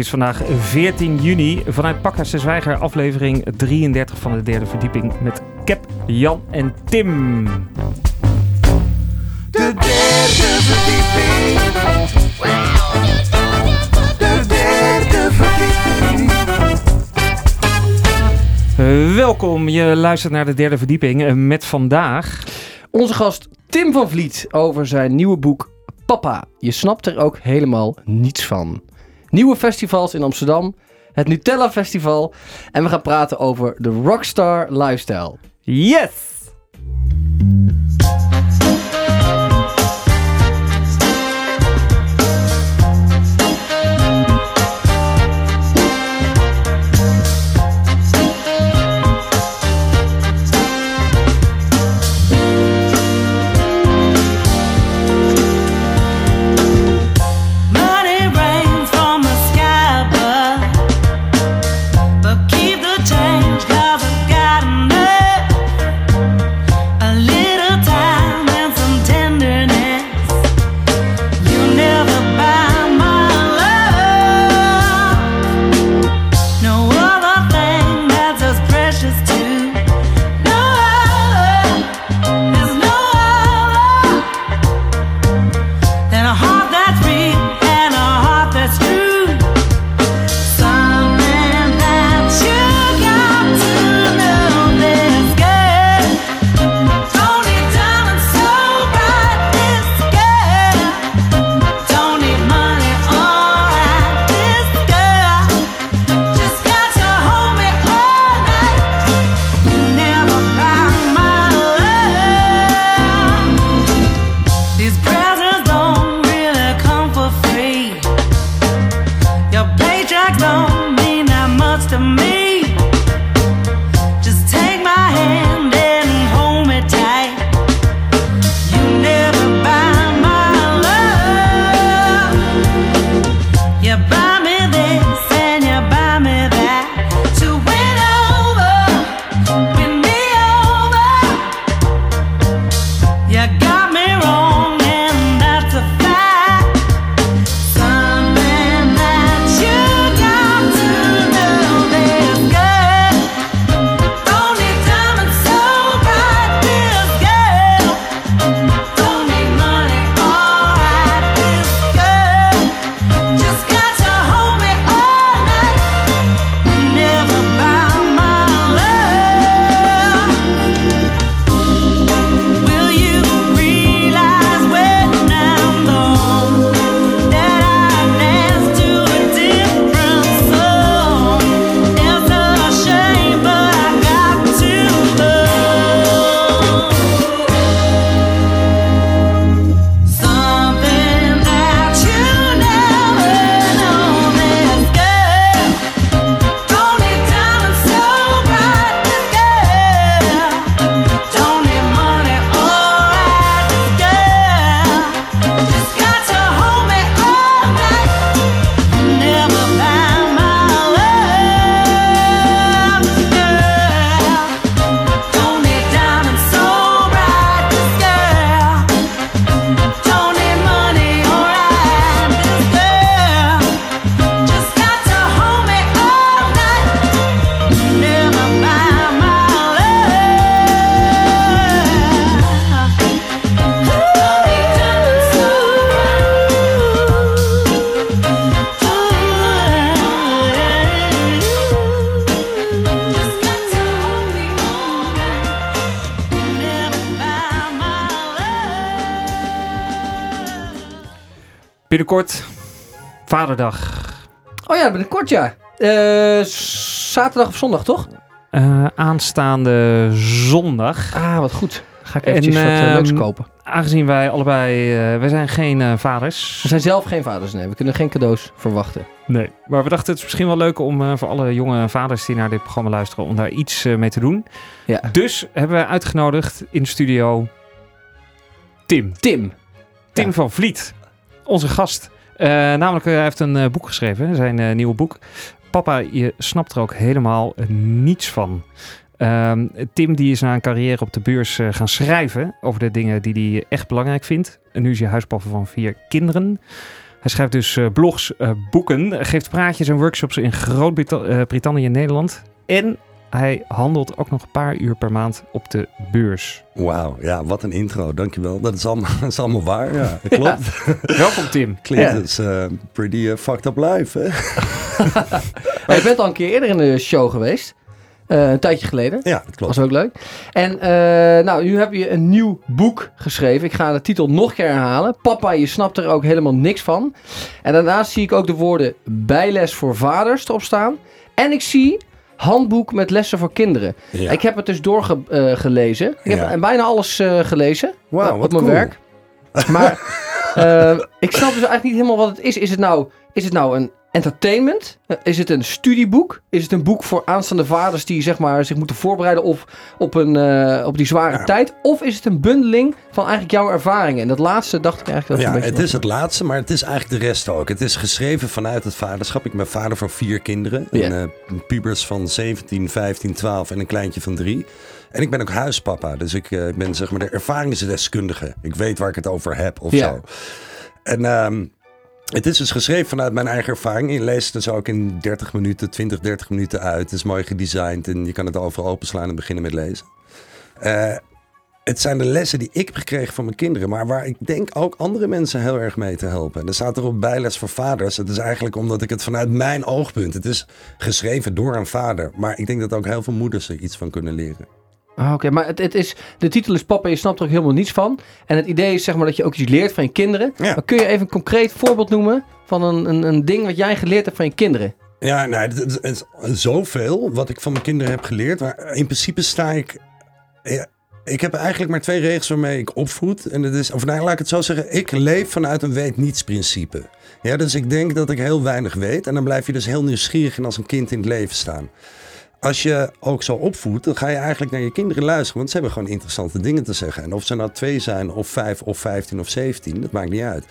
is vandaag 14 juni vanuit Pakhuis de Zwijger, aflevering 33 van de derde verdieping met Cap, Jan en Tim. De derde verdieping. De derde verdieping. Welkom, je luistert naar de derde verdieping met vandaag onze gast Tim van Vliet over zijn nieuwe boek Papa. Je snapt er ook helemaal niets van. Nieuwe festivals in Amsterdam, het Nutella Festival en we gaan praten over de Rockstar Lifestyle. Yes! Binnenkort, Vaderdag. Oh ja, binnenkort ja. Zaterdag of zondag, toch? Aanstaande zondag. Ah, wat goed. Ga ik eventjes wat leuks kopen. Aangezien wij allebei... wij zijn geen vaders. We zijn zelf geen vaders, nee. We kunnen geen cadeaus verwachten. Nee. Maar we dachten, het is misschien wel leuk om voor alle jonge vaders die naar dit programma luisteren, om daar iets mee te doen. Ja. Dus hebben wij uitgenodigd in de studio Tim ja. Van Vliet. Onze gast. Namelijk, hij heeft een boek geschreven. Zijn nieuwe boek. Papa, je snapt er ook helemaal niets van. Tim die is na een carrière op de beurs gaan schrijven over de dingen die hij echt belangrijk vindt. En nu is hij huispappen van 4 kinderen. Hij schrijft dus blogs, boeken, geeft praatjes en workshops in Groot-Brittannië en Nederland. En hij handelt ook nog een paar uur per maand op de beurs. Wauw, ja, wat een intro. Dankjewel. Dat is allemaal waar. Ja, dat klopt. Ja. Welkom, Tim. Klinkt dus pretty fucked up life, hè? Maar je bent al een keer eerder in de show geweest. Een tijdje geleden. Ja, dat klopt. Was ook leuk. En nu heb je een nieuw boek geschreven. Ik ga de titel nog een keer herhalen. Papa, je snapt er ook helemaal niks van. En daarnaast zie ik ook de woorden bijles voor vaders erop staan. En ik zie handboek met lessen voor kinderen. Ja. Ik heb het dus doorgelezen. Ik heb bijna alles gelezen. Wow, op mijn werk. Maar ik snap dus eigenlijk niet helemaal wat het is. Is het nou een entertainment? Is het een studieboek? Is het een boek voor aanstaande vaders die zeg maar, zich moeten voorbereiden op die zware tijd? Of is het een bundeling van eigenlijk jouw ervaringen? En dat laatste dacht ik eigenlijk... Het is het laatste, maar het is eigenlijk de rest ook. Het is geschreven vanuit het vaderschap. Ik ben vader van 4 kinderen. Yeah. Een pubers van 17, 15, 12 en een kleintje van 3. En ik ben ook huispapa. Dus ik ben zeg maar de ervaringsdeskundige. Ik weet waar ik het over heb of zo. En... het is dus geschreven vanuit mijn eigen ervaring. Je leest het dus ook in 30 minuten uit. Het is mooi gedesigned en je kan het overal openslaan en beginnen met lezen. Het zijn de lessen die ik heb gekregen van mijn kinderen, maar waar ik denk ook andere mensen heel erg mee te helpen. Er staat erop bijles voor vaders. Het is eigenlijk omdat ik het vanuit mijn oogpunt... Het is geschreven door een vader, maar ik denk dat ook heel veel moeders er iets van kunnen leren. Oké, maar de titel is Papa, je snapt er ook helemaal niets van. En het idee is zeg maar dat je ook iets leert van je kinderen. Ja. Maar kun je even een concreet voorbeeld noemen van een ding wat jij geleerd hebt van je kinderen? Ja, nee, het is zoveel wat ik van mijn kinderen heb geleerd. Maar in principe sta ik... Ja, ik heb eigenlijk maar 2 regels waarmee ik opvoed. En dat is, of nou, laat ik het zo zeggen, ik leef vanuit een weet-niets-principe. Ja, dus ik denk dat ik heel weinig weet. En dan blijf je dus heel nieuwsgierig en als een kind in het leven staan. Als je ook zo opvoedt, dan ga je eigenlijk naar je kinderen luisteren. Want ze hebben gewoon interessante dingen te zeggen. En of ze nou 2 zijn, of 5, of 15, of 17, dat maakt niet uit.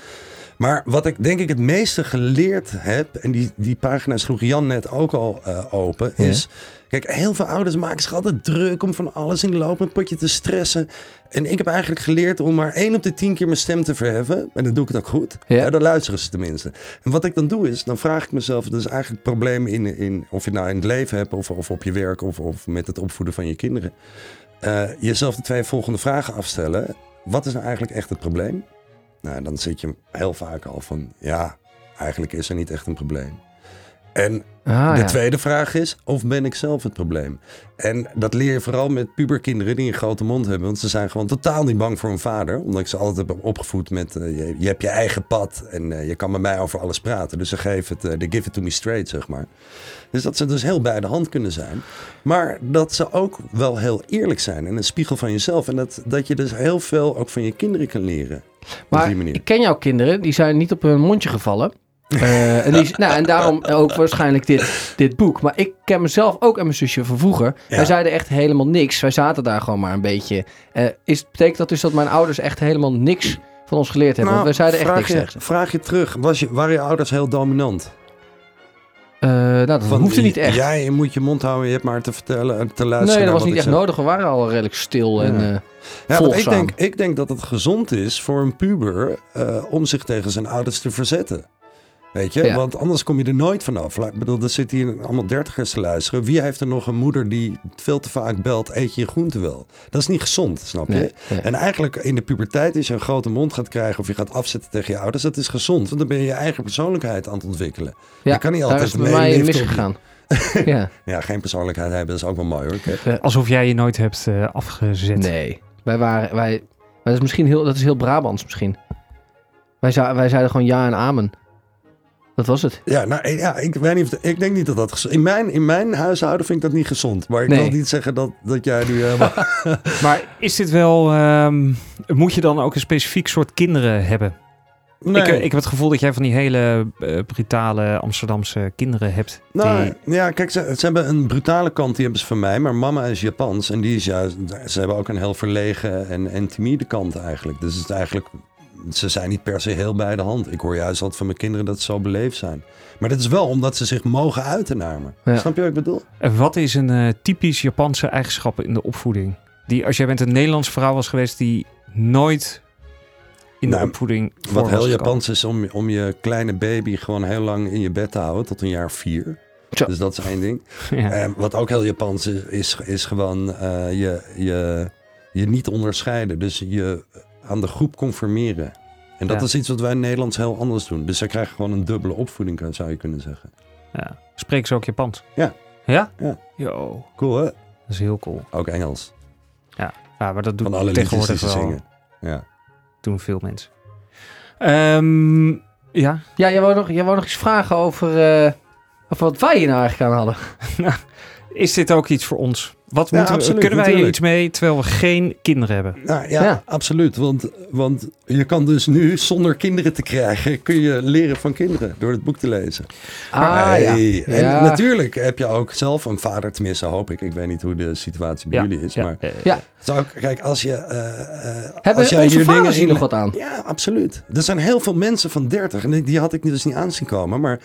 Maar wat ik denk ik het meeste geleerd heb... en die pagina's sloeg Jan net ook al open, is... Ja. Kijk, heel veel ouders maken zich altijd druk om van alles in lopend potje te stressen. En ik heb eigenlijk geleerd om maar 1 op de 10 keer mijn stem te verheffen. En dan doe ik het ook goed. Ja. Ja, dan luisteren ze tenminste. En wat ik dan doe is, dan vraag ik mezelf... dus eigenlijk problemen in of je nou in het leven hebt... of op je werk of met het opvoeden van je kinderen. Jezelf de 2 volgende vragen afstellen. Wat is nou eigenlijk echt het probleem? Nou, dan zit je heel vaak al van... ja, eigenlijk is er niet echt een probleem. En de tweede vraag is, of ben ik zelf het probleem? En dat leer je vooral met puberkinderen die een grote mond hebben. Want ze zijn gewoon totaal niet bang voor hun vader. Omdat ik ze altijd heb opgevoed met, je hebt je eigen pad. En je kan met mij over alles praten. Dus ze geven het, they give it to me straight, zeg maar. Dus dat ze dus heel bij de hand kunnen zijn. Maar dat ze ook wel heel eerlijk zijn. En een spiegel van jezelf. En dat je dus heel veel ook van je kinderen kan leren. Maar ik ken jouw kinderen, die zijn niet op hun mondje gevallen. En daarom ook waarschijnlijk dit boek. Maar ik ken mezelf ook en mijn zusje van vroeger. Ja. Wij zeiden echt helemaal niks. Wij zaten daar gewoon maar een beetje. Betekent dat dus dat mijn ouders echt helemaal niks van ons geleerd hebben? Nou, want wij zeiden echt niks. Vraag je terug. Waren je ouders heel dominant? Dat hoefde niet echt. Jij moet je mond houden, je hebt maar te vertellen en te luisteren. Nee, dat was niet echt nodig. We waren al redelijk stil en volgzaam. Ik denk dat het gezond is voor een puber om zich tegen zijn ouders te verzetten. Weet je, want anders kom je er nooit vanaf. Ik bedoel, er zitten hier allemaal 30ers te luisteren. Wie heeft er nog een moeder die veel te vaak belt, eet je groente wel? Dat is niet gezond, snap je? Nee. En eigenlijk in de puberteit, als je een grote mond gaat krijgen of je gaat afzetten tegen je ouders, dat is gezond. Want dan ben je je eigen persoonlijkheid aan het ontwikkelen. Ja, je kan niet altijd mee daar is bij mij misgegaan. Ja, geen persoonlijkheid hebben, dat is ook wel mooi hoor. Alsof jij je nooit hebt afgezet. Nee, dat is heel Brabants misschien. Wij zeiden gewoon ja en amen. Dat was het. Ja, ik weet niet. Ik denk niet dat dat gezond is. In mijn huishouden vind ik dat niet gezond. Maar ik wil niet zeggen dat jij nu... Maar is dit wel... moet je dan ook een specifiek soort kinderen hebben? Nee. Ik heb het gevoel dat jij van die hele brutale Amsterdamse kinderen hebt. Nou, ja, kijk, ze hebben een brutale kant, die hebben ze van mij. Maar mama is Japans en die is juist... Ze hebben ook een heel verlegen en timide kant eigenlijk. Dus het is eigenlijk... Ze zijn niet per se heel bij de hand. Ik hoor juist altijd van mijn kinderen dat ze zo beleefd zijn. Maar dat is wel omdat ze zich mogen uiten naar me. Ja. Snap je wat ik bedoel? En wat is een typisch Japanse eigenschap in de opvoeding? Die, als jij bent een Nederlandse vrouw was geweest die nooit in de opvoeding. Wat heel Japans is om je kleine baby gewoon heel lang in je bed te houden, tot een jaar 4. Tja. Dus dat is één ding. Ja. Wat ook heel Japans is gewoon je niet onderscheiden. Dus je aan de groep conformeren. En dat is iets wat wij in Nederland heel anders doen. Dus zij krijgen gewoon een dubbele opvoeding, zou je kunnen zeggen. Ja. Spreken ze ook Japans? Ja. Ja? Ja. Yo. Cool, hè? Dat is heel cool. Ook Engels. Ja, ja, maar dat doen alle tegenwoordig wel. Zingen. Ja. Doen veel mensen. Ja. Ja, jij wou nog iets vragen over... Of wat wij hier nou eigenlijk aan hadden. Is dit ook iets voor ons? Wat kunnen wij hier iets mee terwijl we geen kinderen hebben? Nou, ja, absoluut. Want je kan dus nu zonder kinderen te krijgen... kun je leren van kinderen door het boek te lezen. En natuurlijk heb je ook zelf een vader, tenminste hoop ik. Ik weet niet hoe de situatie bij jullie is. Maar zou ik, kijk, als je... Hebben als jij onze vaders hier nog wat aan? Ja, absoluut. Er zijn heel veel mensen van 30. En die had ik dus niet aan zien komen. Maar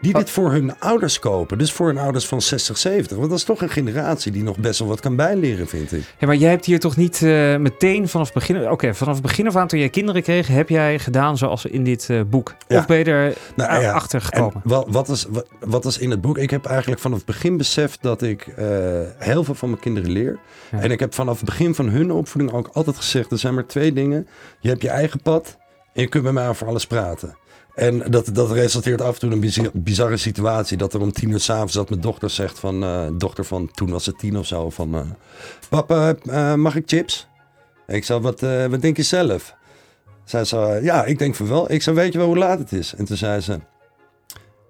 die dit voor hun ouders kopen. Dus voor hun ouders van 60, 70. Want dat is toch een generatie die nog best wel wat kan bijleren, vind ik. Ja, maar jij hebt hier toch niet meteen vanaf het begin... Oké, vanaf het begin af aan toen jij kinderen kreeg... heb jij gedaan zoals in dit boek? Ja. Of ben je er achter gekomen? Wat is in het boek? Ik heb eigenlijk vanaf het begin beseft dat ik heel veel van mijn kinderen leer. Ja. En ik heb vanaf het begin van hun opvoeding ook altijd gezegd... er zijn maar 2 dingen. Je hebt je eigen pad en je kunt met mij over alles praten. En dat resulteert af en toe in een bizarre situatie. Dat er om 10:00 s'avonds dat mijn dochter zegt van... dochter van, toen was ze 10 of zo. Van, papa, mag ik chips? Ik zei, wat denk je zelf? Zij zei, ja, ik denk van wel. Ik zei, weet je wel hoe laat het is? En toen zei ze...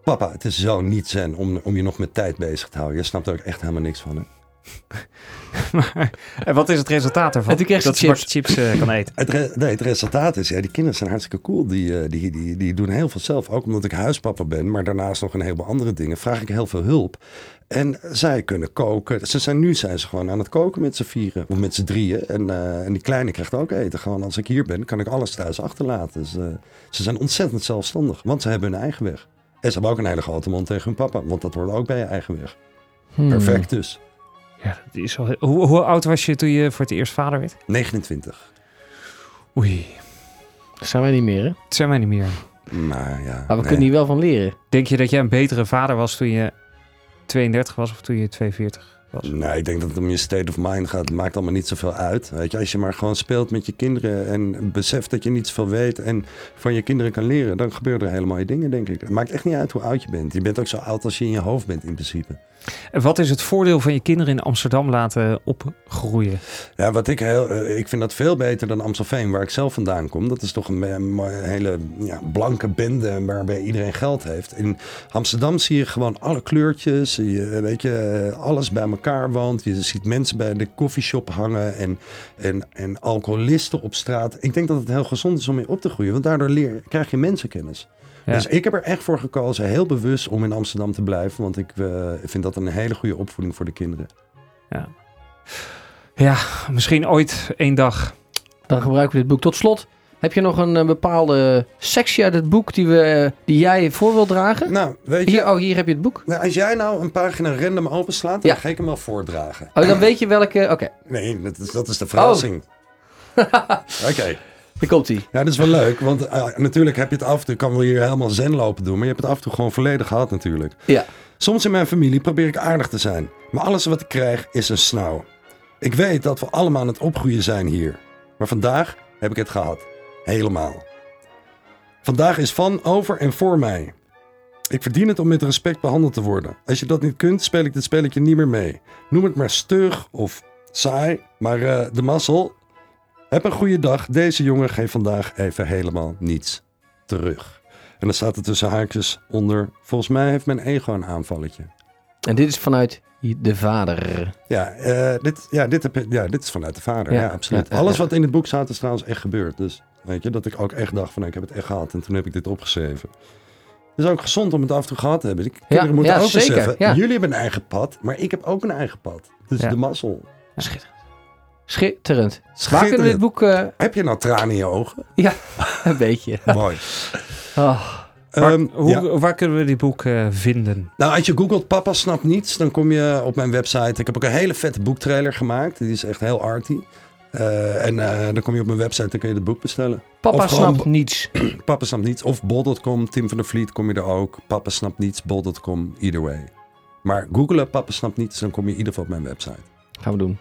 Papa, het is zo niet zen om je nog met tijd bezig te houden. Je snapt er ook echt helemaal niks van, hè? Maar, en wat is het resultaat ervan? Dat chips kan eten. Het resultaat is, ja, die kinderen zijn hartstikke cool. Die doen heel veel zelf. Ook omdat ik huispapa ben, maar daarnaast nog een heleboel andere dingen. Vraag ik heel veel hulp. En zij kunnen koken. Nu zijn ze gewoon aan het koken met z'n 4 of met z'n 3. En die kleine krijgt ook eten. Gewoon als ik hier ben, kan ik alles thuis achterlaten. Dus, ze zijn ontzettend zelfstandig, want ze hebben hun eigen weg. En ze hebben ook een hele grote mond tegen hun papa, want dat hoort ook bij je eigen weg. Perfect dus. Ja, dat is wel... Hoe oud was je toen je voor het eerst vader werd? 29. Oei. Dat zijn wij niet meer, hè? Dat zijn wij niet meer. Maar we kunnen hier wel van leren. Denk je dat jij een betere vader was toen je 32 was of toen je 42 was? Nee, ik denk dat het om je state of mind gaat. Het maakt allemaal niet zoveel uit. Weet je, als je maar gewoon speelt met je kinderen en beseft dat je niet zoveel weet en van je kinderen kan leren, dan gebeuren er hele mooie dingen, denk ik. Het maakt echt niet uit hoe oud je bent. Je bent ook zo oud als je in je hoofd bent, in principe. En wat is het voordeel van je kinderen in Amsterdam laten opgroeien? Ja, ik vind dat veel beter dan Amstelveen, waar ik zelf vandaan kom. Dat is toch een hele blanke bende waarbij iedereen geld heeft. In Amsterdam zie je gewoon alle kleurtjes, alles bij elkaar woont. Je ziet mensen bij de koffieshop hangen en alcoholisten op straat. Ik denk dat het heel gezond is om mee op te groeien, want daardoor krijg je mensenkennis. Ja. Dus ik heb er echt voor gekozen, heel bewust, om in Amsterdam te blijven. Want ik vind dat een hele goede opvoeding voor de kinderen. Ja, misschien ooit één dag. Dan gebruiken we dit boek. Tot slot, heb je nog een bepaalde sectie uit het boek die jij voor wilt dragen? Nou, weet je... Hier heb je het boek. Nou, als jij nou een pagina random openslaat, dan ga ik hem wel voordragen. Oh, dan weet je welke... Oké. Nee, dat is de verrassing. Oh. Oké. Daar komt hij. Ja, dat is wel leuk. Want natuurlijk heb je het af en toe... kan wel hier helemaal zen lopen doen... maar je hebt het af en toe gewoon volledig gehad natuurlijk. Ja. Soms in mijn familie probeer ik aardig te zijn... maar alles wat ik krijg is een snauw. Ik weet dat we allemaal aan het opgroeien zijn hier. Maar vandaag heb ik het gehad. Helemaal. Vandaag is van, over en voor mij. Ik verdien het om met respect behandeld te worden. Als je dat niet kunt, speel ik dit spelletje niet meer mee. Noem het maar stug of saai... maar de mazzel... Heb een goede dag. Deze jongen geeft vandaag even helemaal niets terug. En dan staat er tussen haakjes onder. Volgens mij heeft mijn ego een aanvalletje. En dit is vanuit de vader. Dit is vanuit de vader. Ja, absoluut. Ja. Alles wat in het boek staat is trouwens echt gebeurd. Dus weet je, dat ik ook echt dacht van ik heb het echt gehad. En toen heb ik dit opgeschreven. Het is ook gezond om het af en toe gehad te hebben. Kinderen moeten ook zeggen. Ja. Jullie hebben een eigen pad. Maar ik heb ook een eigen pad. Dus de mazzel. Ja. Schitterend. Waar kunnen we dit boek... Heb je nou tranen in je ogen? Ja, een beetje. Mooi. Oh. Waar kunnen we dit boek vinden? Nou, als je googelt Papa snapt niets, dan kom je op mijn website. Ik heb ook een hele vette boektrailer gemaakt. Die is echt heel arty. Dan kom je op mijn website en kun je het boek bestellen. Papa snapt niets. Papa snapt niets. Of bol.com, Tim van Vliet kom je er ook. Papa snapt niets, bol.com, either way. Maar googelen, Papa snapt niets, dan kom je in ieder geval op mijn website. Gaan we doen.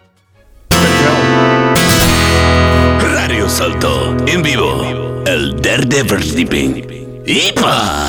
Radio Salto, in vivo, el derde verdieping. Ipa!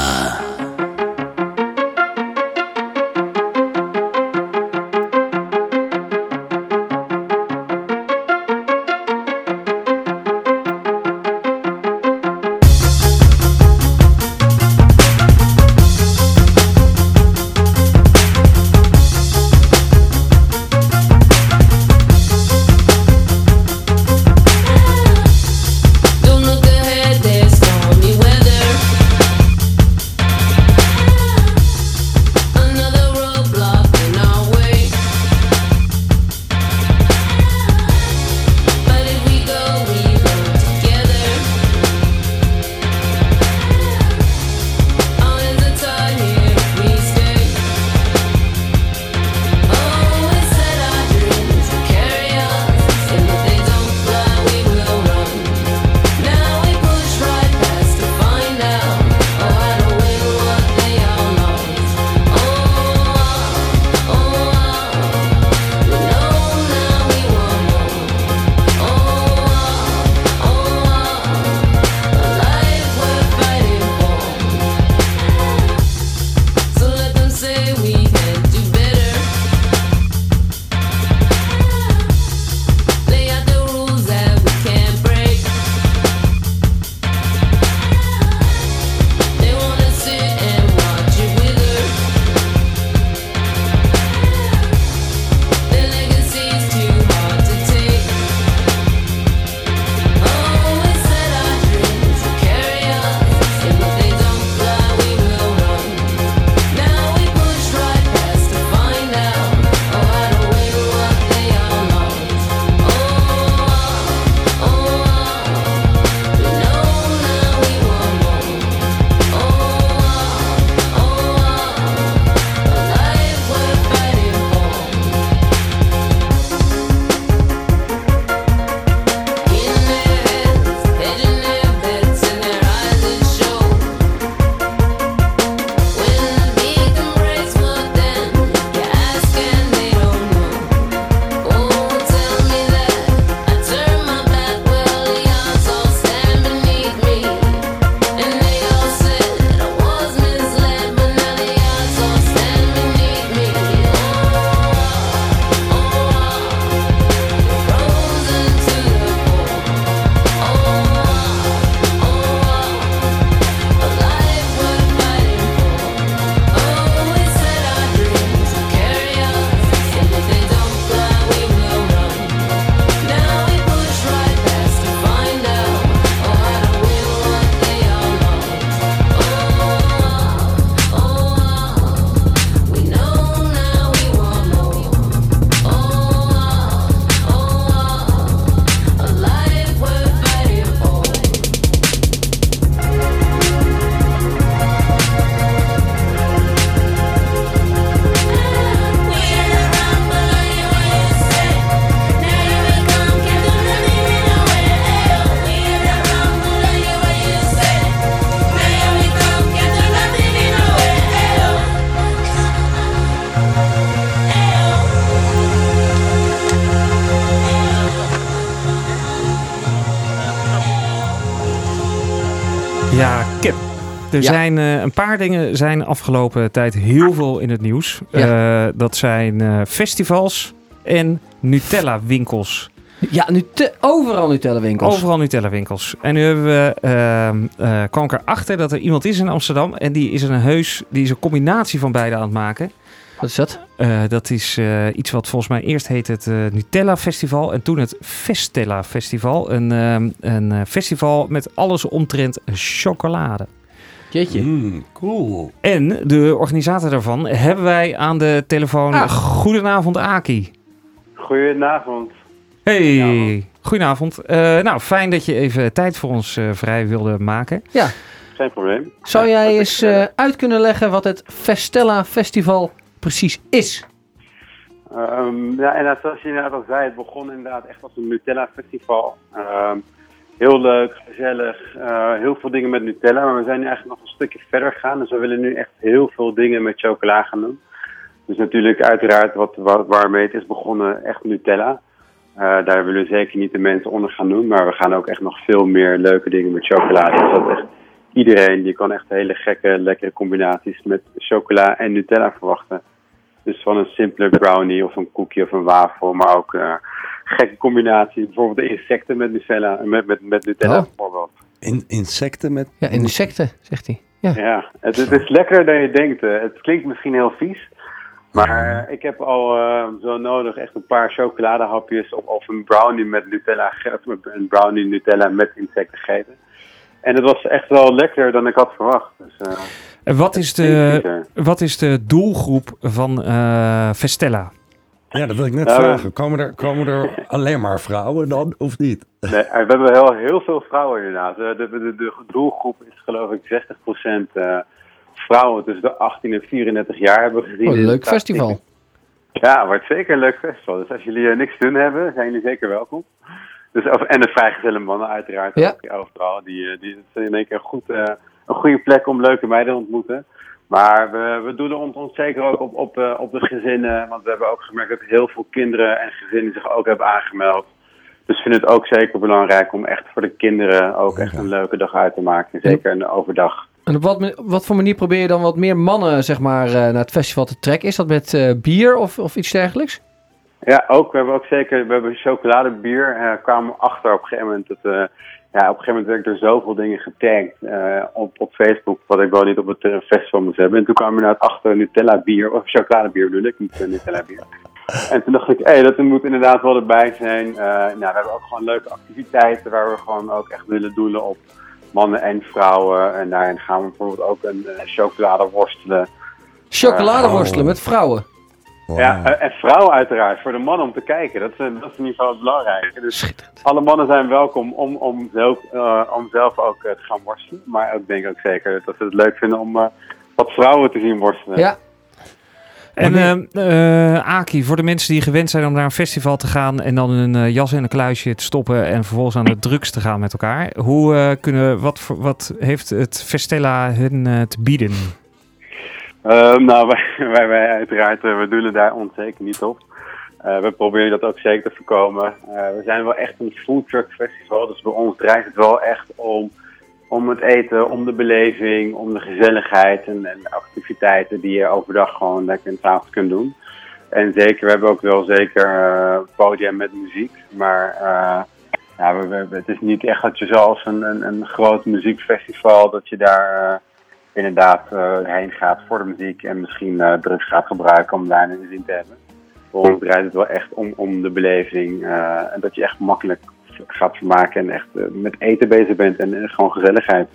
Er zijn een paar dingen zijn afgelopen tijd heel veel in het nieuws. Ja. Dat zijn festivals en Nutella winkels. Ja, overal Nutella winkels. Overal Nutella winkels. En nu kwam ik erachter dat er iemand is in Amsterdam. En die is een combinatie van beide aan het maken. Wat is dat? Dat is iets wat volgens mij eerst heet het Nutella Festival en toen het Festella Festival. Een festival met alles omtrent chocolade. Cool. En de organisator daarvan hebben wij aan de telefoon. Goedenavond, Aki. Goedenavond. Hey, goedenavond. Nou, fijn dat je even tijd voor ons vrij wilde maken. Ja. Geen probleem. Zou jij eens uit kunnen leggen wat het Festella Festival precies is? Ja, en zoals je inderdaad al zei, het begon inderdaad echt als een Nutella Festival. Heel leuk, gezellig, heel veel dingen met Nutella, maar we zijn nu eigenlijk nog een stukje verder gegaan. Dus we willen nu echt heel veel dingen met chocola gaan doen. Dus natuurlijk uiteraard waarmee het is begonnen, echt Nutella. Daar willen we zeker niet de mensen onder gaan doen, maar we gaan ook echt nog veel meer leuke dingen met chocola. Dus dat echt iedereen, die kan echt hele gekke, lekkere combinaties met chocola en Nutella verwachten. Dus van een simpele brownie of een koekje of een wafel, maar ook gekke combinaties. Bijvoorbeeld insecten met Nutella, met Nutella bijvoorbeeld. Insecten met... Ja, insecten, zegt hij. Ja, ja, het is lekkerder dan je denkt. Het klinkt misschien heel vies, maar ik heb al zo nodig echt een paar chocoladehapjes of een brownie met Nutella, een brownie Nutella met insecten gegeten. En het was echt wel lekkerder dan ik had verwacht. Dus, wat is de doelgroep van Festella? Ja, dat wil ik net vragen. Komen er alleen maar vrouwen dan, of niet? Nee, we hebben heel veel vrouwen inderdaad. De doelgroep is geloof ik 60% vrouwen tussen de 18 en 34 jaar hebben we gezien. Oh, een leuk festival. Ja, het wordt zeker een leuk festival. Dus als jullie niks te doen hebben, zijn jullie zeker welkom. Dus, en de vrijgezelle mannen uiteraard ook overal. Die zijn in één keer een goede plek om leuke meiden te ontmoeten. Maar we doen ons zeker ook op de gezinnen. Want we hebben ook gemerkt dat heel veel kinderen en gezinnen zich ook hebben aangemeld. Dus we vinden het ook zeker belangrijk om echt voor de kinderen ook echt een leuke dag uit te maken. Zeker een overdag. En op wat voor manier probeer je dan wat meer mannen zeg maar, naar het festival te trekken? Is dat met bier of iets dergelijks? Ja, ook. We hebben chocoladebier. Kwamen achter op een gegeven moment dat... op een gegeven moment werd ik er zoveel dingen getagd op Facebook, wat ik wel niet op het festival moest hebben. En toen kwamen we naar het achter Nutella bier, of chocoladebier bedoel ik, niet Nutella bier. En toen dacht ik, dat moet inderdaad wel erbij zijn. We hebben ook gewoon leuke activiteiten waar we gewoon ook echt willen doelen op mannen en vrouwen. En daarin gaan we bijvoorbeeld ook een chocolade worstelen. Chocolade worstelen met vrouwen? Wow. Ja, en vrouwen uiteraard, voor de mannen om te kijken. Dat is in ieder geval het belangrijke. Dus alle mannen zijn welkom om zelf ook te gaan worstelen. Maar ik denk ook zeker dat ze het leuk vinden om wat vrouwen te zien worstelen. Ja. En Aki, voor de mensen die gewend zijn om naar een festival te gaan en dan hun jas in een kluisje te stoppen en vervolgens aan de drugs te gaan met elkaar. Wat heeft het Festella hun te bieden? Wij uiteraard, we doelen daar onzeker niet op. We proberen dat ook zeker te voorkomen. We zijn wel echt een foodtruck festival, dus bij ons draait het wel echt om het eten, om de beleving, om de gezelligheid en de activiteiten die je overdag gewoon lekker in het avond kunt doen. En zeker, we hebben ook wel zeker podium met muziek, maar het is niet echt dat je zoals een groot muziekfestival, dat je daar... Inderdaad heen gaat voor de muziek en misschien drugs gaat gebruiken om daar een zin te hebben. Voor ons draait het wel echt om de beleving en dat je echt makkelijk gaat vermaken en echt met eten bezig bent en gewoon gezelligheid.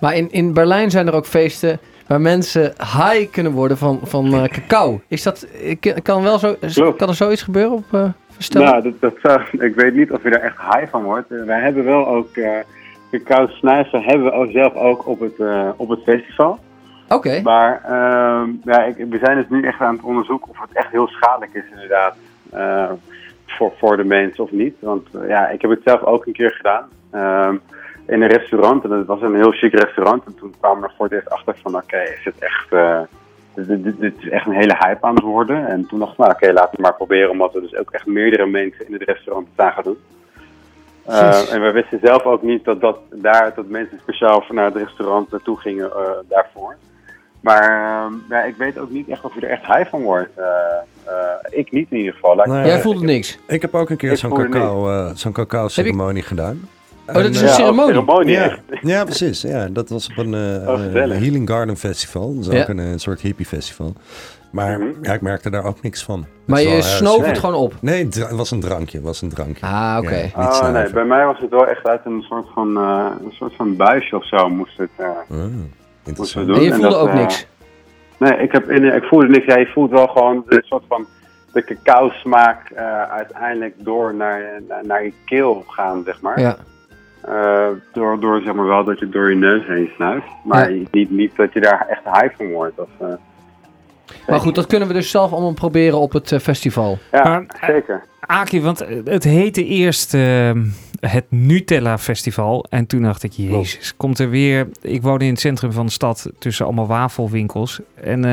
Maar in Berlijn zijn er ook feesten waar mensen high kunnen worden van cacao. Is dat, kan er zoiets gebeuren op Festella? Nou, ik weet niet of je daar echt high van wordt. Wij hebben wel ook... Cacao snuiven hebben we ook zelf ook op het festival. Oké. Okay. Maar we zijn dus nu echt aan het onderzoeken of het echt heel schadelijk is inderdaad voor de mensen of niet. Want ik heb het zelf ook een keer gedaan in een restaurant. En dat was een heel chic restaurant. En toen kwamen we er voor het eerst achter van dit is echt een hele hype aan het worden. En toen dacht ik, laten we maar proberen omdat we dus ook echt meerdere mensen in het restaurant het aan gaan doen. En we wisten zelf ook niet dat mensen speciaal naar het restaurant naartoe gingen daarvoor. Maar ik weet ook niet echt of je er echt high van wordt. Ik niet in ieder geval. Jij voelde niks? Ik heb ook een keer zo'n cacao-ceremonie gedaan. Oh, dat is een ceremonie? Ja, precies. Ja, dat was op een Healing Garden Festival. Dat is ook een soort hippie festival. Maar ik merkte daar ook niks van. Maar je snoof het gewoon op? Nee, het was een drankje. Ah, oké. Okay. Ja, bij mij was het wel echt uit een soort van buisje of zo moest het moesten we doen. En je voelde ook niks? Nee, ik voelde niks. Ja, je voelt wel gewoon een soort van de cacao smaak uiteindelijk door naar je keel gaan, zeg maar. Ja. Door zeg maar wel dat je door je neus heen snuift. Maar niet dat je daar echt high van wordt. Of, Maar goed, dat kunnen we dus zelf allemaal proberen op het festival. Ja, zeker. Aki, want het heette eerst het Nutella Festival. En toen dacht ik, jezus, komt er weer... Ik woonde in het centrum van de stad tussen allemaal wafelwinkels. En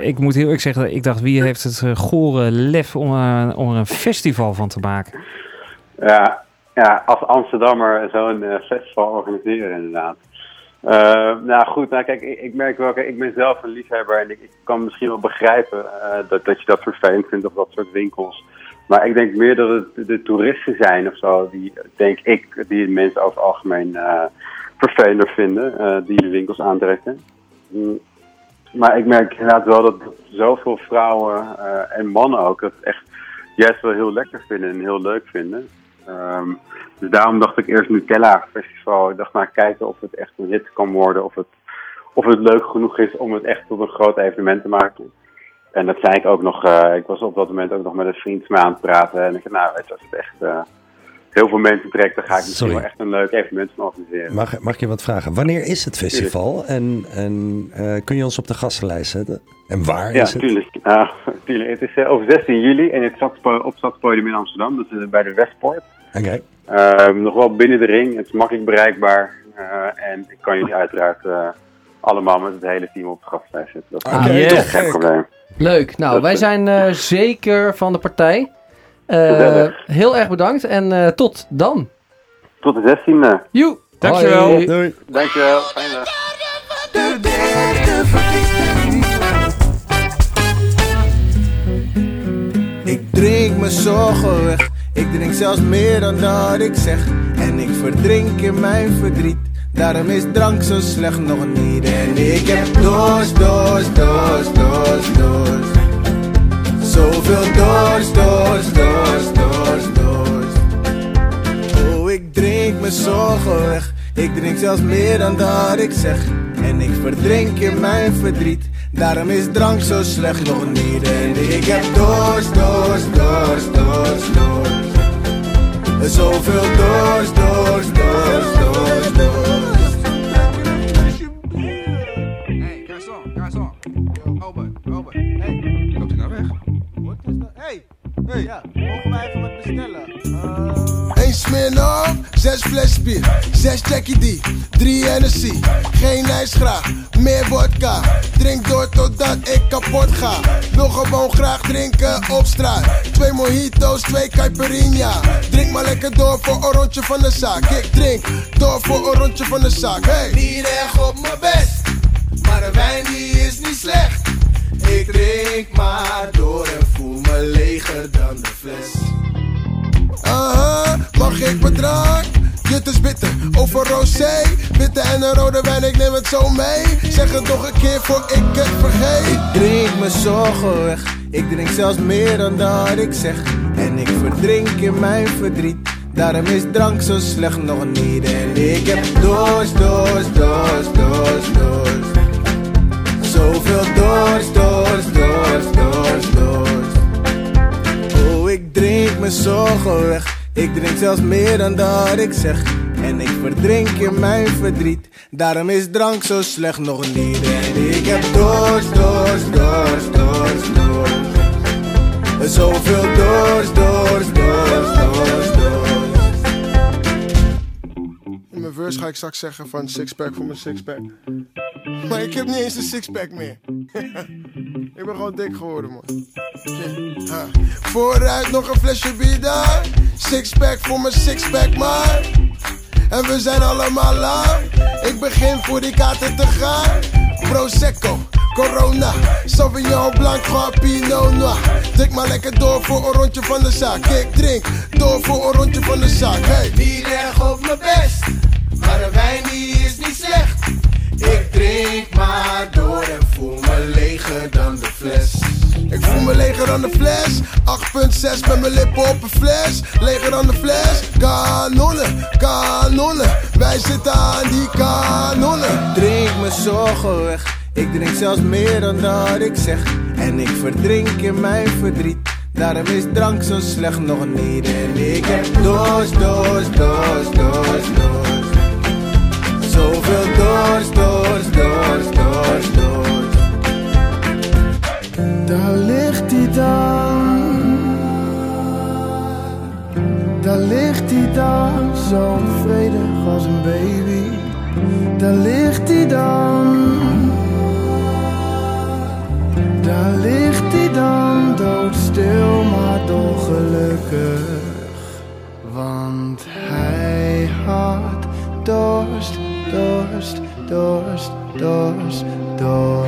ik moet heel eerlijk zeggen, ik dacht, wie heeft het gore lef om er een festival van te maken? Ja, als Amsterdammer zo'n festival organiseren inderdaad. Kijk, ik merk wel, ik ben zelf een liefhebber en ik kan misschien wel begrijpen dat je dat vervelend vindt of dat soort winkels. Maar ik denk meer dat het de toeristen zijn of zo, die mensen over het algemeen vervelender vinden, die de winkels aantrekken. Maar ik merk inderdaad wel dat zoveel vrouwen en mannen ook dat echt juist wel heel lekker vinden en heel leuk vinden. Dus daarom dacht ik eerst Nutella Festival. Ik dacht kijken of het echt een hit kan worden. Of het leuk genoeg is om het echt tot een groot evenement te maken. En dat zei ik ook nog. Ik was op dat moment ook nog met een vriend van mij aan het praten. En ik dacht, als het echt heel veel mensen trekt, dan ga ik misschien wel echt een leuk evenement van organiseren. Mag ik je wat vragen? Wanneer is het festival? En kun je ons op de gastenlijst zetten? En waar is het? Tuurlijk. Het is over 16 juli en op Stadspodium in Amsterdam. Dat is bij de Westpoort. Okay. Nog wel binnen de ring. Het is makkelijk bereikbaar. En ik kan jullie uiteraard allemaal met het hele team op de gastlijst zetten. Dat is geen probleem. Leuk. Nou, wij zijn zeker van de partij. Heel erg bedankt. En tot dan. Tot de 16e. Joe. Dankjewel. Hoi. Doei. Dankjewel. Fijne dag. Ik drink mijn zorgen weg. Ik drink zelfs meer dan dat ik zeg. En ik verdrink in mijn verdriet. Daarom is drank zo slecht nog niet. En ik heb dorst. Zoveel dorst. Oh, ik drink mijn zorgen weg. Ik drink zelfs meer dan dat ik zeg. En ik verdrink in mijn verdriet. Daarom is drank zo slecht nog niet. En ik heb dorst. Zoveel dorst. Hey, garçon. Yo, Albert. Hey, loopt hij nou weg? Wat is dat? Hey, ja, mogen wij even wat bestellen? 1 Smirnoff, 6 fles bier, 6 Jackie D, 3 Hennessy. Geen ijs graag, meer vodka. Drink door totdat ik kapot ga. Wil gewoon graag drinken op straat. 2 mojito's, 2 caipirinha. Drink maar lekker door voor een rondje van de zaak. Ik drink door voor een rondje van de zaak. Hey. Niet erg op mijn best, maar de wijn die is niet slecht. Ik drink maar door en voel me leger dan de fles. Mag ik bedrag? Jut is bitter, of een rosé. Witte en een rode wijn, ik neem het zo mee. Zeg het nog een keer voor ik het vergeet. Ik drink mijn zorgen weg. Ik drink zelfs meer dan dat ik zeg. En ik verdrink in mijn verdriet. Daarom is drank zo slecht nog niet. En ik heb dorst. Zoveel dorst. Oh, ik drink mijn zorgen weg. Ik drink zelfs meer dan dat ik zeg. En ik verdrink in mijn verdriet. Daarom is drank zo slecht nog niet. En ik heb dorst. Zoveel dorst. In mijn verse ga ik straks zeggen van sixpack voor mijn sixpack. Maar ik heb niet eens een sixpack meer. Ik ben gewoon dik geworden, man. Vooruit nog een flesje bier daar. Sixpack voor mijn sixpack, maar. En we zijn allemaal laag. Ik begin voor die kaarten te gaan. Prosecco, Corona, Sauvignon Blanc, Pinot Noir. Drink maar lekker door voor een rondje van de zaak. Ik drink door voor een rondje van de zaak. Hey. Niet erg op mijn best, maar de wijn die is niet slecht. Ik drink maar door en voel me leger dan de fles. Ik voel me leger dan de fles. 8,6 met mijn lippen op een fles. Leger dan de fles. Kanonnen. Wij zitten aan die kanonnen. Drink mijn zorgen weg. Ik drink zelfs meer dan dat ik zeg. En ik verdrink in mijn verdriet. Daarom is drank zo slecht nog niet. En ik heb dorst. Zoveel dorst. Daar ligt hij dan. Daar ligt hij dan, zo vredig als een baby. Daar ligt hij dan. Daar ligt hij dan, doodstil maar dolgelukkig. Want hij had dorst, dorst, dorst, dorst, dorst.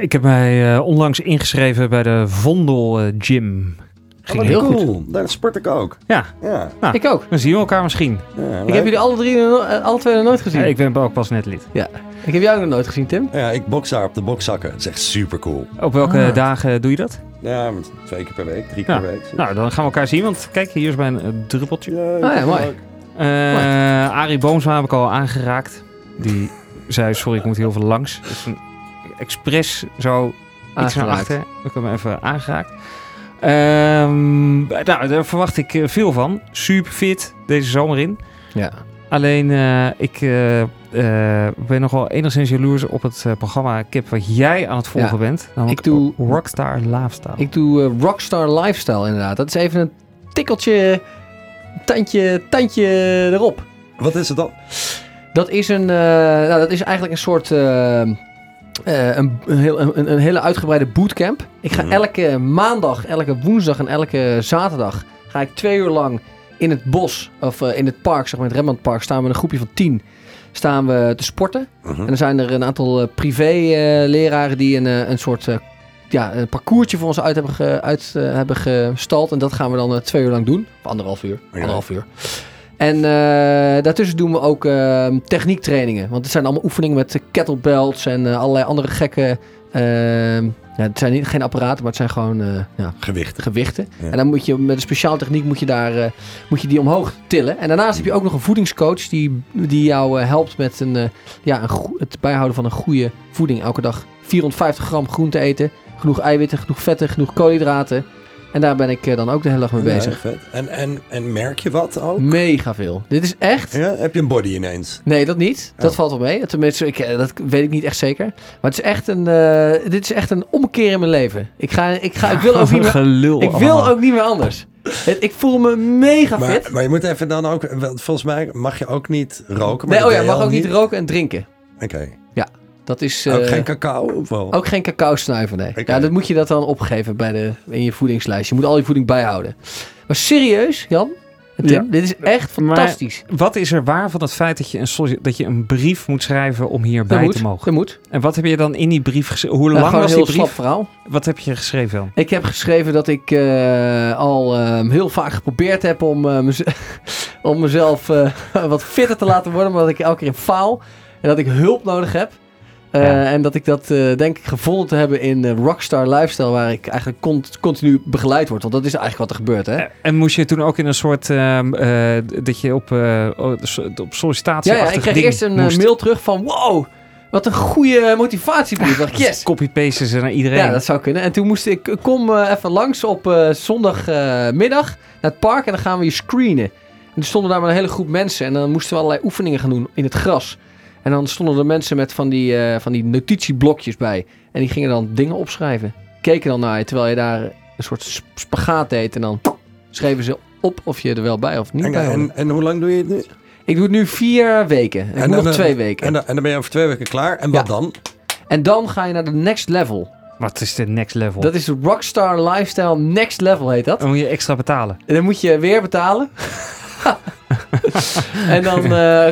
Ik heb mij onlangs ingeschreven bij de Vondel Gym. Ging heel cool. Goed. Daar sport ik ook. Ja. Nou, ik ook. Dan zien we elkaar misschien. Ja, ik heb jullie alle twee nog nooit gezien. Ja, ik ben ook pas net lid. Ja. Ik heb jou nog nooit gezien, Tim. Ja, ik boks daar op de bokszakken. Het is echt super cool. Op welke dagen doe je dat? Ja, 2 keer per week, 3 keer per week. Dus. Nou, dan gaan we elkaar zien, want kijk, hier is mijn druppeltje. Mooi. Arie Boomsma heb ik al aangeraakt. Die zei, sorry, ik moet heel veel langs. Dus expres zo iets naar achter. Ik heb hem even aangeraakt. Nou, daar verwacht ik veel van. Super fit deze zomer in. Ja. Alleen ik ben nogal enigszins jaloers op het programma Kip wat jij aan het volgen bent. Ik doe Rockstar Lifestyle. Ik doe Rockstar Lifestyle inderdaad. Dat is even een tikkeltje, tandje erop. Wat is het dan? Dat is eigenlijk een soort... Een hele uitgebreide bootcamp. Ik ga elke maandag, elke woensdag en elke zaterdag ga ik 2 uur lang in het bos of in het park, zeg maar in het Rembrandtpark, staan we met een groepje van 10 staan we te sporten. En dan zijn er een aantal privé-leraren die een soort een parcoursje voor ons hebben gestald. En dat gaan we dan 2 uur lang doen. Of 1,5 uur. En daartussen doen we ook techniektrainingen. Want het zijn allemaal oefeningen met kettlebells en allerlei andere gekke... het zijn geen apparaten, maar het zijn gewoon... gewichten. Ja. En dan moet je met een speciale techniek moet je die omhoog tillen. En daarnaast heb je ook nog een voedingscoach die jou helpt met het bijhouden van een goede voeding. Elke dag 450 gram groente eten. Genoeg eiwitten, genoeg vetten, genoeg koolhydraten. En daar ben ik dan ook de hele dag mee bezig. Vet. En merk je wat ook? Mega veel. Dit is echt... Ja, heb je een body ineens? Nee, dat niet. Dat valt wel mee. Tenminste, dat weet ik niet echt zeker. Maar het is echt dit is echt een omkeer in mijn leven. Ik wil ook niet meer anders. Ik voel me mega fit. Maar je moet even dan ook... Volgens mij mag je ook niet roken. Maar je mag ook niet roken en drinken. Oké. Ja. Dat is, ook geen cacao of wel? Ook geen cacao snuiven, nee. Okay. Ja, dat moet je dat dan opgeven in je voedingslijst. Je moet al je voeding bijhouden. Maar serieus, Jan en Tim, dit is echt fantastisch. Maar wat is er waar van het feit dat je een brief moet schrijven om hierbij te mogen? Dat moet. En wat heb je dan in die brief geschreven? Hoe lang was die brief? Slap verhaal. Wat heb je geschreven dan? Ik heb geschreven dat ik heel vaak geprobeerd heb om mezelf wat fitter te laten worden. Maar dat ik elke keer in faal. En dat ik hulp nodig heb. En dat ik dat denk ik gevonden te hebben in Rockstar Lifestyle, waar ik eigenlijk continu begeleid word. Want dat is eigenlijk wat er gebeurt, hè? En moest je toen ook in een soort dat je op sollicitatie... Ja, ik kreeg eerst een mail terug van wow, wat een goede motivatiebrief. Dacht, yes. Copy-pasten naar iedereen. Ja, dat zou kunnen. En toen moest ik even langs op zondagmiddag naar het park en dan gaan we je screenen. En toen stonden daar maar een hele groep mensen en dan moesten we allerlei oefeningen gaan doen in het gras. En dan stonden er mensen met van die notitieblokjes bij. En die gingen dan dingen opschrijven. Keken dan naar je, terwijl je daar een soort spagaat deed. En dan schreven ze op of je er wel bij of niet bij hoort. En hoe lang doe je het nu? Ik doe het nu 4 weken. Ik moet nog 2 weken. En dan ben je over 2 weken klaar. En wat dan? En dan ga je naar de next level. Wat is de next level? Dat is de Rockstar Lifestyle Next Level, heet dat. Dan moet je extra betalen. En dan moet je weer betalen. En dan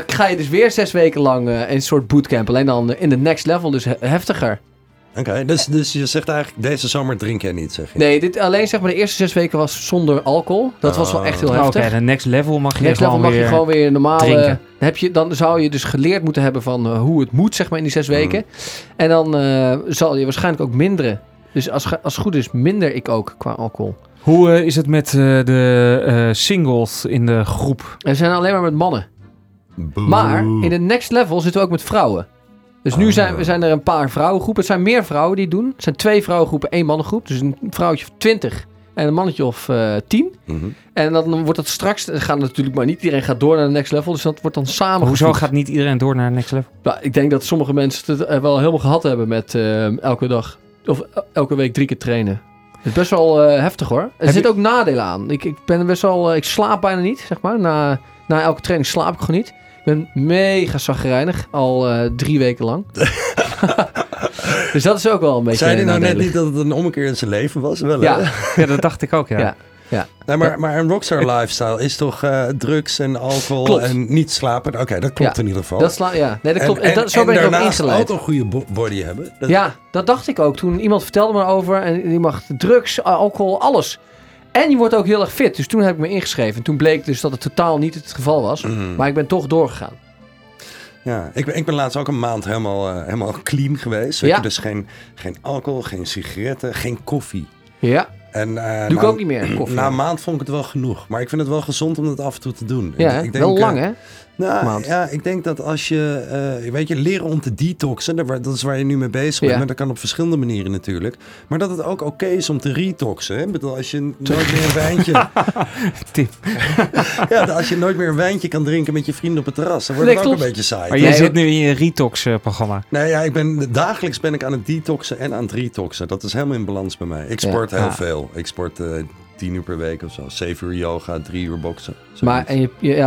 ga je dus weer 6 weken lang een soort bootcamp. Alleen dan in de next level, dus heftiger. Oké, dus je zegt eigenlijk, deze zomer drink jij niet, zeg je? Nee, dit alleen zeg maar de eerste 6 weken was zonder alcohol. Dat was wel echt heel heftig. Oké, de next level mag je gewoon weer normaal drinken. Dan zou je dus geleerd moeten hebben van hoe het moet, zeg maar, in die 6 weken. En dan zal je waarschijnlijk ook minderen. Dus als het goed is, minder ik ook qua alcohol. Hoe is het met de singles in de groep? We zijn alleen maar met mannen. Boe. Maar in de next level zitten we ook met vrouwen. Dus nu zijn er een paar vrouwengroepen. Het zijn meer vrouwen die het doen. Het zijn 2 vrouwengroepen, 1 mannengroep. Dus een vrouwtje of 20 en een mannetje of 10. Mm-hmm. En dan wordt dat straks... Gaan natuurlijk maar niet iedereen gaat door naar de next level. Dus dat wordt dan samen... Maar hoezo gaat niet iedereen door naar de next level? Nou, ik denk dat sommige mensen het wel helemaal gehad hebben met elke dag... Of elke week 3 keer trainen. Het is best wel heftig hoor. Er zitten ook nadelen aan. Ik ben best wel... Ik slaap bijna niet, zeg maar. Na elke training slaap ik gewoon niet. Ik ben mega chagrijnig, al 3 weken lang. Dus dat is ook wel een beetje... Zei je nou net niet dat het een ommekeer in zijn leven was? Wel, ja. Ja, dat dacht ik ook, ja. Nee, maar een rockstar lifestyle is toch drugs en alcohol en niet slapen? Oké, dat klopt in ieder geval. Dat nee, dat klopt. Zo ben ik ook ingeleid. Ook een goede body hebben. Dat dacht ik ook. Toen iemand vertelde me over en die mag drugs, alcohol, alles... En je wordt ook heel erg fit. Dus toen heb ik me ingeschreven. En toen bleek dus dat het totaal niet het geval was. Mm. Maar ik ben toch doorgegaan. Ja, ik ben laatst ook een maand helemaal clean geweest. Weet je, dus geen alcohol, geen sigaretten, geen koffie. Ja, en, doe ik ook niet meer koffie. Na een maand vond ik het wel genoeg. Maar ik vind het wel gezond om dat af en toe te doen. Ja, ik denk, wel lang hè? Nou, ja, ik denk dat als je... weet je, leren om te detoxen. Dat is waar je nu mee bezig bent. Maar dat kan op verschillende manieren natuurlijk. Maar dat het ook oké is om te retoxen. Hè? Bedoel, als je nooit meer een wijntje... Tip. Ja, als je nooit meer een wijntje kan drinken met je vrienden op het terras. Dan wordt het ook een beetje saai. Maar jij zit nu in je retox-programma. Nee, ja, dagelijks ben ik aan het detoxen en aan het retoxen. Dat is helemaal in balans bij mij. Ik sport heel veel. Ik sport... 10 uur per week of zo. 7 uur yoga, 3 uur boksen. Maar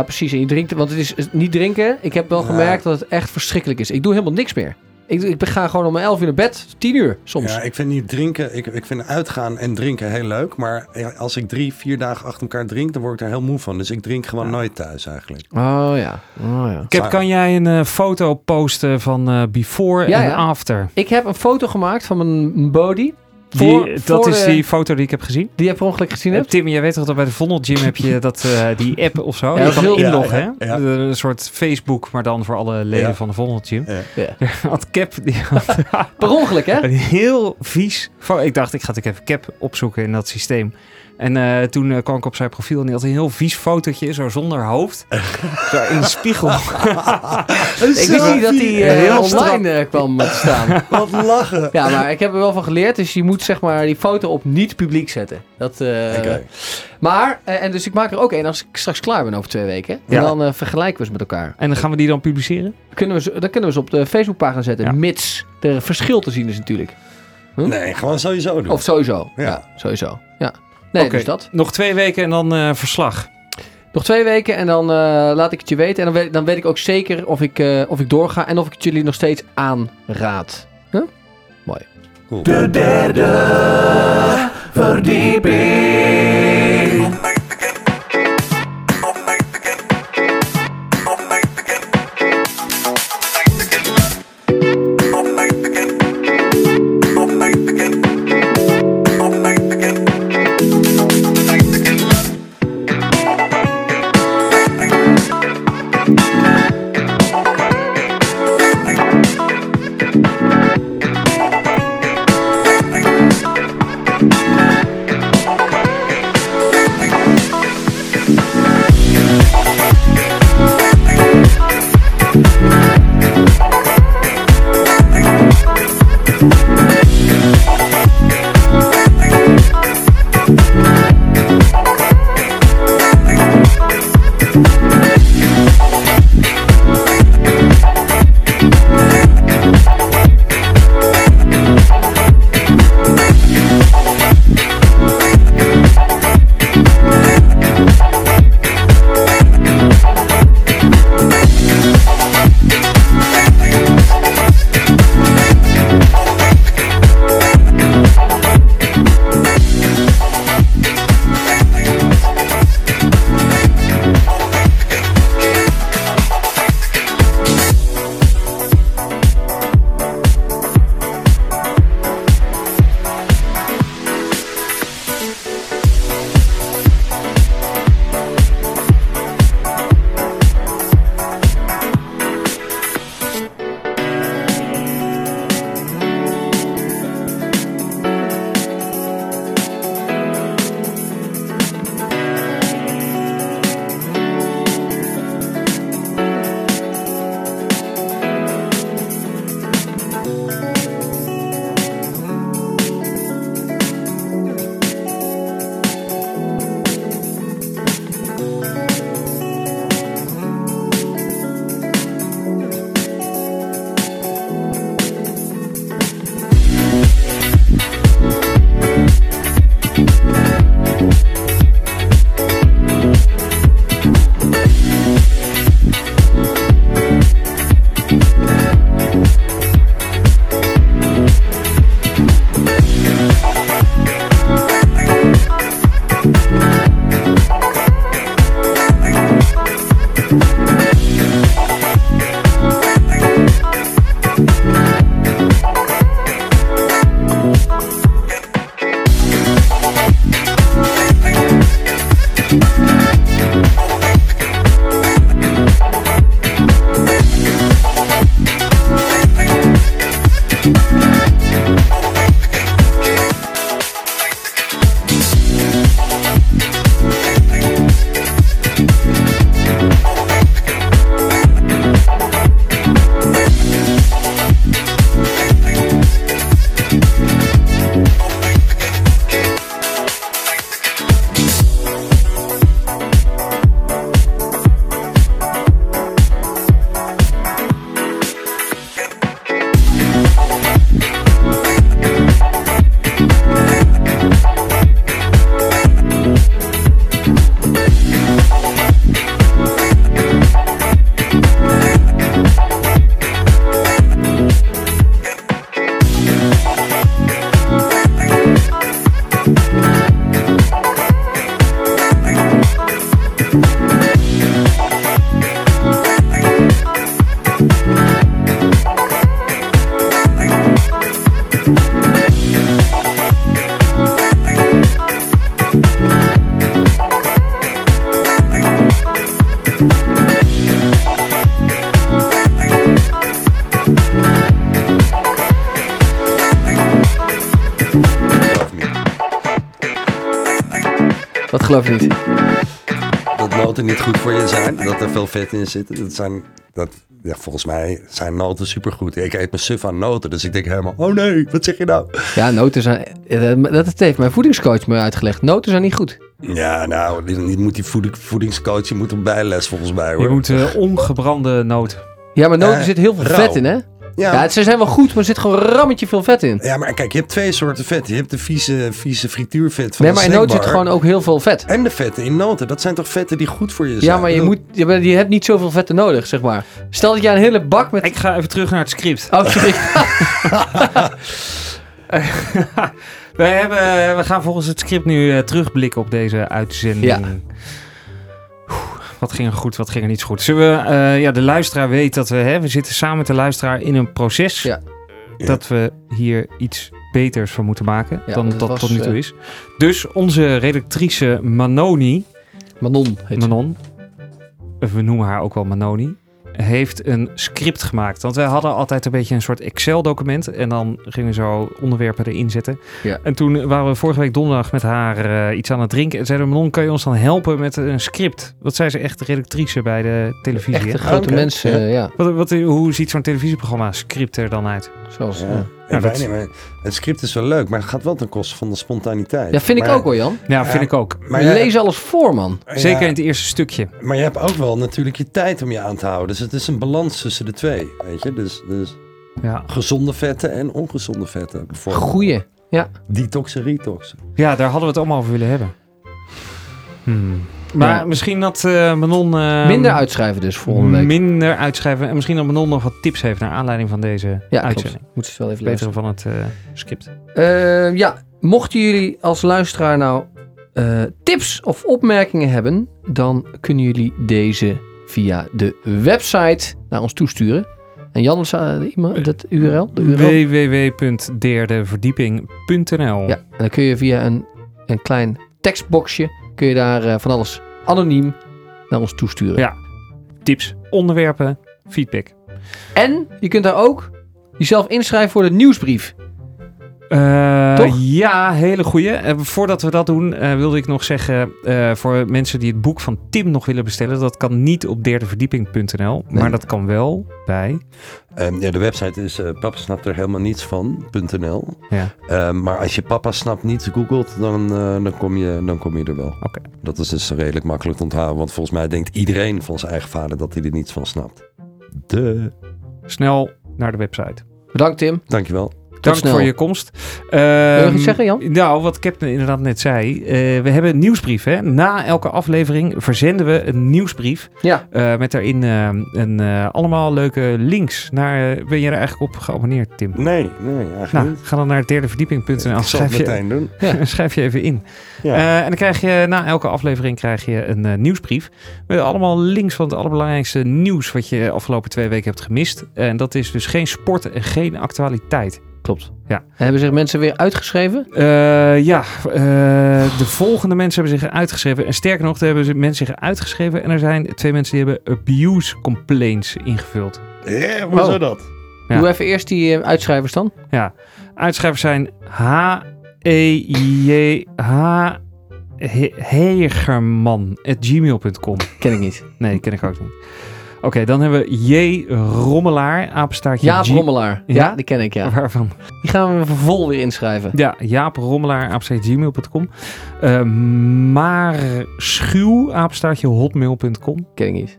precies. En je drinkt, want het is niet drinken. Ik heb wel gemerkt dat het echt verschrikkelijk is. Ik doe helemaal niks meer. Ik ga gewoon om 11 uur naar bed. 10 uur soms. Ja, ik vind niet drinken. Ik vind uitgaan en drinken heel leuk. Maar als ik 3-4 dagen achter elkaar drink, dan word ik er heel moe van. Dus ik drink gewoon nooit thuis eigenlijk. Oh ja. Cap, kan jij een foto posten van before en after? Ik heb een foto gemaakt van mijn body. Is die foto die ik heb gezien. Die heb je per ongeluk gezien hebt? Tim, jij weet toch dat bij de Vondel Gym heb je dat, die app of zo? Ja, dat is inloggen, hè? Ja. Een soort Facebook, maar dan voor alle leden van de Vondel Gym. Ja. Want Cap... per ongeluk, hè? Een heel vies... Ik dacht, ik ga het even Cap opzoeken in dat systeem. En toen kwam ik op zijn profiel en die had een heel vies fotootje, zo zonder hoofd. Zo in de spiegel. Ik wist niet dat hij online kwam te staan. Wat lachen. Ja, maar ik heb er wel van geleerd. Dus je moet zeg maar die foto op niet publiek zetten. Okay. Maar, en dus ik maak er ook één als ik straks klaar ben over 2 weken. En dan vergelijken we ze met elkaar. En dan gaan we die dan publiceren? Dan kunnen we ze op de Facebookpagina zetten. Ja. Mits er verschil te zien is natuurlijk. Hm? Nee, gewoon sowieso doen. Of sowieso. Ja sowieso. Ja. Nee, okay. Dus dat. Nog 2 weken en dan verslag. Nog 2 weken en dan laat ik het je weten. En dan weet ik ook zeker of ik doorga en of ik het jullie nog steeds aanraad. Huh? Mooi. Cool. De derde verdieping. Dat geloof ik niet. Dat noten niet goed voor je zijn. Dat er veel vet in zit. Ja, volgens mij zijn noten supergoed. Ik eet mijn suf aan noten, dus ik denk helemaal... Oh nee, wat zeg je nou? Ja, noten zijn... Dat heeft mijn voedingscoach me uitgelegd. Noten zijn niet goed. Ja, nou, die voedingscoach moet een bijles volgens mij, hoor. Je moet ongebrande noten. Ja, maar noten zit heel veel vet in, hè? Ja, ze zijn wel goed, maar er zit gewoon een rammetje veel vet in. Ja, maar kijk, je hebt twee soorten vet. Je hebt de vieze frituurvet van de snackbar. Nee, maar in noten zit gewoon ook heel veel vet. En de vetten in noten, dat zijn toch vetten die goed voor je zijn? Ja, maar je hebt niet zoveel vetten nodig, zeg maar. Stel dat jij een hele bak met... Ik ga even terug naar het script. Oh, sorry. We gaan volgens het script nu terugblikken op deze uitzending. Ja. Wat ging er goed, wat ging er niet goed? Zullen we, de luisteraar weet dat we zitten samen met de luisteraar in een proces. Ja. Dat we hier iets beters van moeten maken dan dat tot nu toe is. Dus onze redactrice Manoni. Manon heet Manon. We noemen haar ook wel Manoni. Heeft een script gemaakt. Want wij hadden altijd een beetje een soort Excel-document. En dan gingen we zo onderwerpen erin zetten. Ja. En toen waren we vorige week donderdag met haar iets aan het drinken. En zeiden we, Manon, kan je ons dan helpen met een script? Want zij is echt redactrice bij de televisie. Echte grote mensen, ja. Hoe ziet zo'n televisieprogramma script er dan uit? Zoals... Ja. Maar het script is wel leuk, maar het gaat wel ten koste van de spontaniteit. Ja, vind ik ook hoor, Jan. Ja, vind ik ook. Maar je leest alles voor, man. Ja, zeker in het eerste stukje. Maar je hebt ook wel natuurlijk je tijd om je aan te houden. Dus het is een balans tussen de twee, weet je. Dus ja. Gezonde vetten en ongezonde vetten. Goeie, ja. Detoxen, retoxen. Ja, daar hadden we het allemaal over willen hebben. Maar misschien dat Manon... minder uitschrijven dus volgende week. Minder uitschrijven. En misschien dat Manon nog wat tips heeft naar aanleiding van deze uitzending. Klopt. Moet ze wel even lezen. Beter van het script. Mochten jullie als luisteraar nou tips of opmerkingen hebben... dan kunnen jullie deze via de website naar ons toesturen. En Jan, dat URL? www.derdeverdieping.nl. Ja, en dan kun je via een klein tekstboxje... kun je daar van alles anoniem naar ons toesturen. Ja, tips, onderwerpen, feedback. En je kunt daar ook jezelf inschrijven voor de nieuwsbrief. Toch? Ja, hele goeie. Voordat we dat doen, wilde ik nog zeggen... voor mensen die het boek van Tim nog willen bestellen... dat kan niet op derdeverdieping.nl, maar dat kan wel bij... de website is papa snapt er helemaal niets van.nl. Ja. Maar als je papa snapt niet googelt, dan kom je er wel. Okay. Dat is dus redelijk makkelijk te onthouden. Want volgens mij denkt iedereen van zijn eigen vader dat hij er niets van snapt. Snel naar de website. Bedankt Tim. Dankjewel. Dank voor je komst. Wil je nog iets zeggen, Jan? Nou, wat Captain inderdaad net zei. We hebben een nieuwsbrief. Hè? Na elke aflevering verzenden we een nieuwsbrief. Ja. Met daarin allemaal leuke links. Ben je er eigenlijk op geabonneerd, Tim? Nee eigenlijk niet. Ga dan naar derdeverdieping.nl. Ik zal het meteen doen. Ja, schrijf je even in. Ja. En dan krijg je na elke aflevering een nieuwsbrief. Met allemaal links van het allerbelangrijkste nieuws... wat je de afgelopen 2 weken hebt gemist. En dat is dus geen sport en geen actualiteit. Klopt. Ja. En hebben zich mensen weer uitgeschreven? De volgende mensen hebben zich uitgeschreven. En sterker nog, mensen zich uitgeschreven. En er zijn 2 mensen die hebben abuse complaints ingevuld. Hoe is dat? Ja. Doe even eerst die uitschrijvers dan. Ja. Uitschrijvers zijn hegerman@gmail.com. Ken ik niet. Nee, die ken ik ook niet. Oké, dan hebben we J. Rommelaar, apenstaartje Jaap Rommelaar. Ja, die ken ik, ja. Waarvan? Die gaan we vol weer inschrijven. Ja, Jaap Rommelaar, apenstaartje gmail.com. Maar Schuw, apenstaartje hotmail.com. Ken ik niet.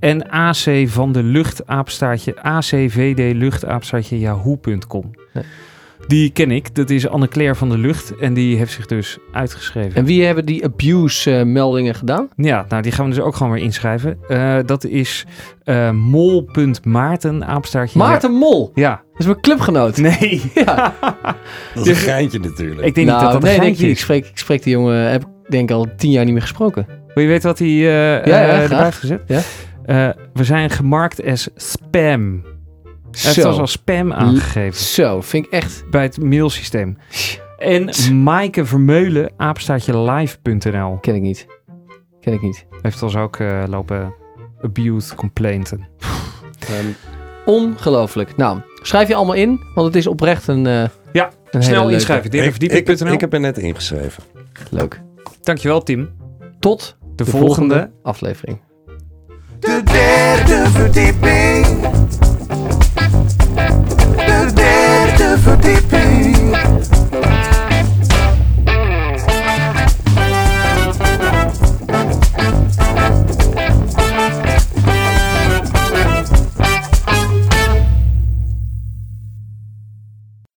En AC van de Lucht, apenstaartje ACVD Lucht, apenstaartje yahoo.com. Nee. Die ken ik. Dat is Anne-Claire van der Lucht. En die heeft zich dus uitgeschreven. En wie hebben die abuse-meldingen gedaan? Ja, nou die gaan we dus ook gewoon weer inschrijven. Dat is mol.maarten, apenstaartje. Maarten Mol? Ja. Dat is mijn clubgenoot. Nee. Ja. Dat is een geintje natuurlijk. Ik denk niet dat een geintje is. Ik spreek de jongen, heb ik denk al 10 jaar niet meer gesproken. Wil je weten wat hij erbij heeft gezet? Ja? We zijn gemarkt als spam. Hij heeft ons als spam aangegeven. Zo, vind ik echt. Bij het mailsysteem. En Maaike Vermeulen, apenstaartje live.nl. Ken ik niet. Hij heeft ons ook lopen abuse complainten. Ongelooflijk. Nou, schrijf je allemaal in, want het is oprecht een snel inschrijven. Ik heb er net ingeschreven. Leuk. Dankjewel, Tim. Tot de volgende aflevering. De derde verdieping. De derde verdieping.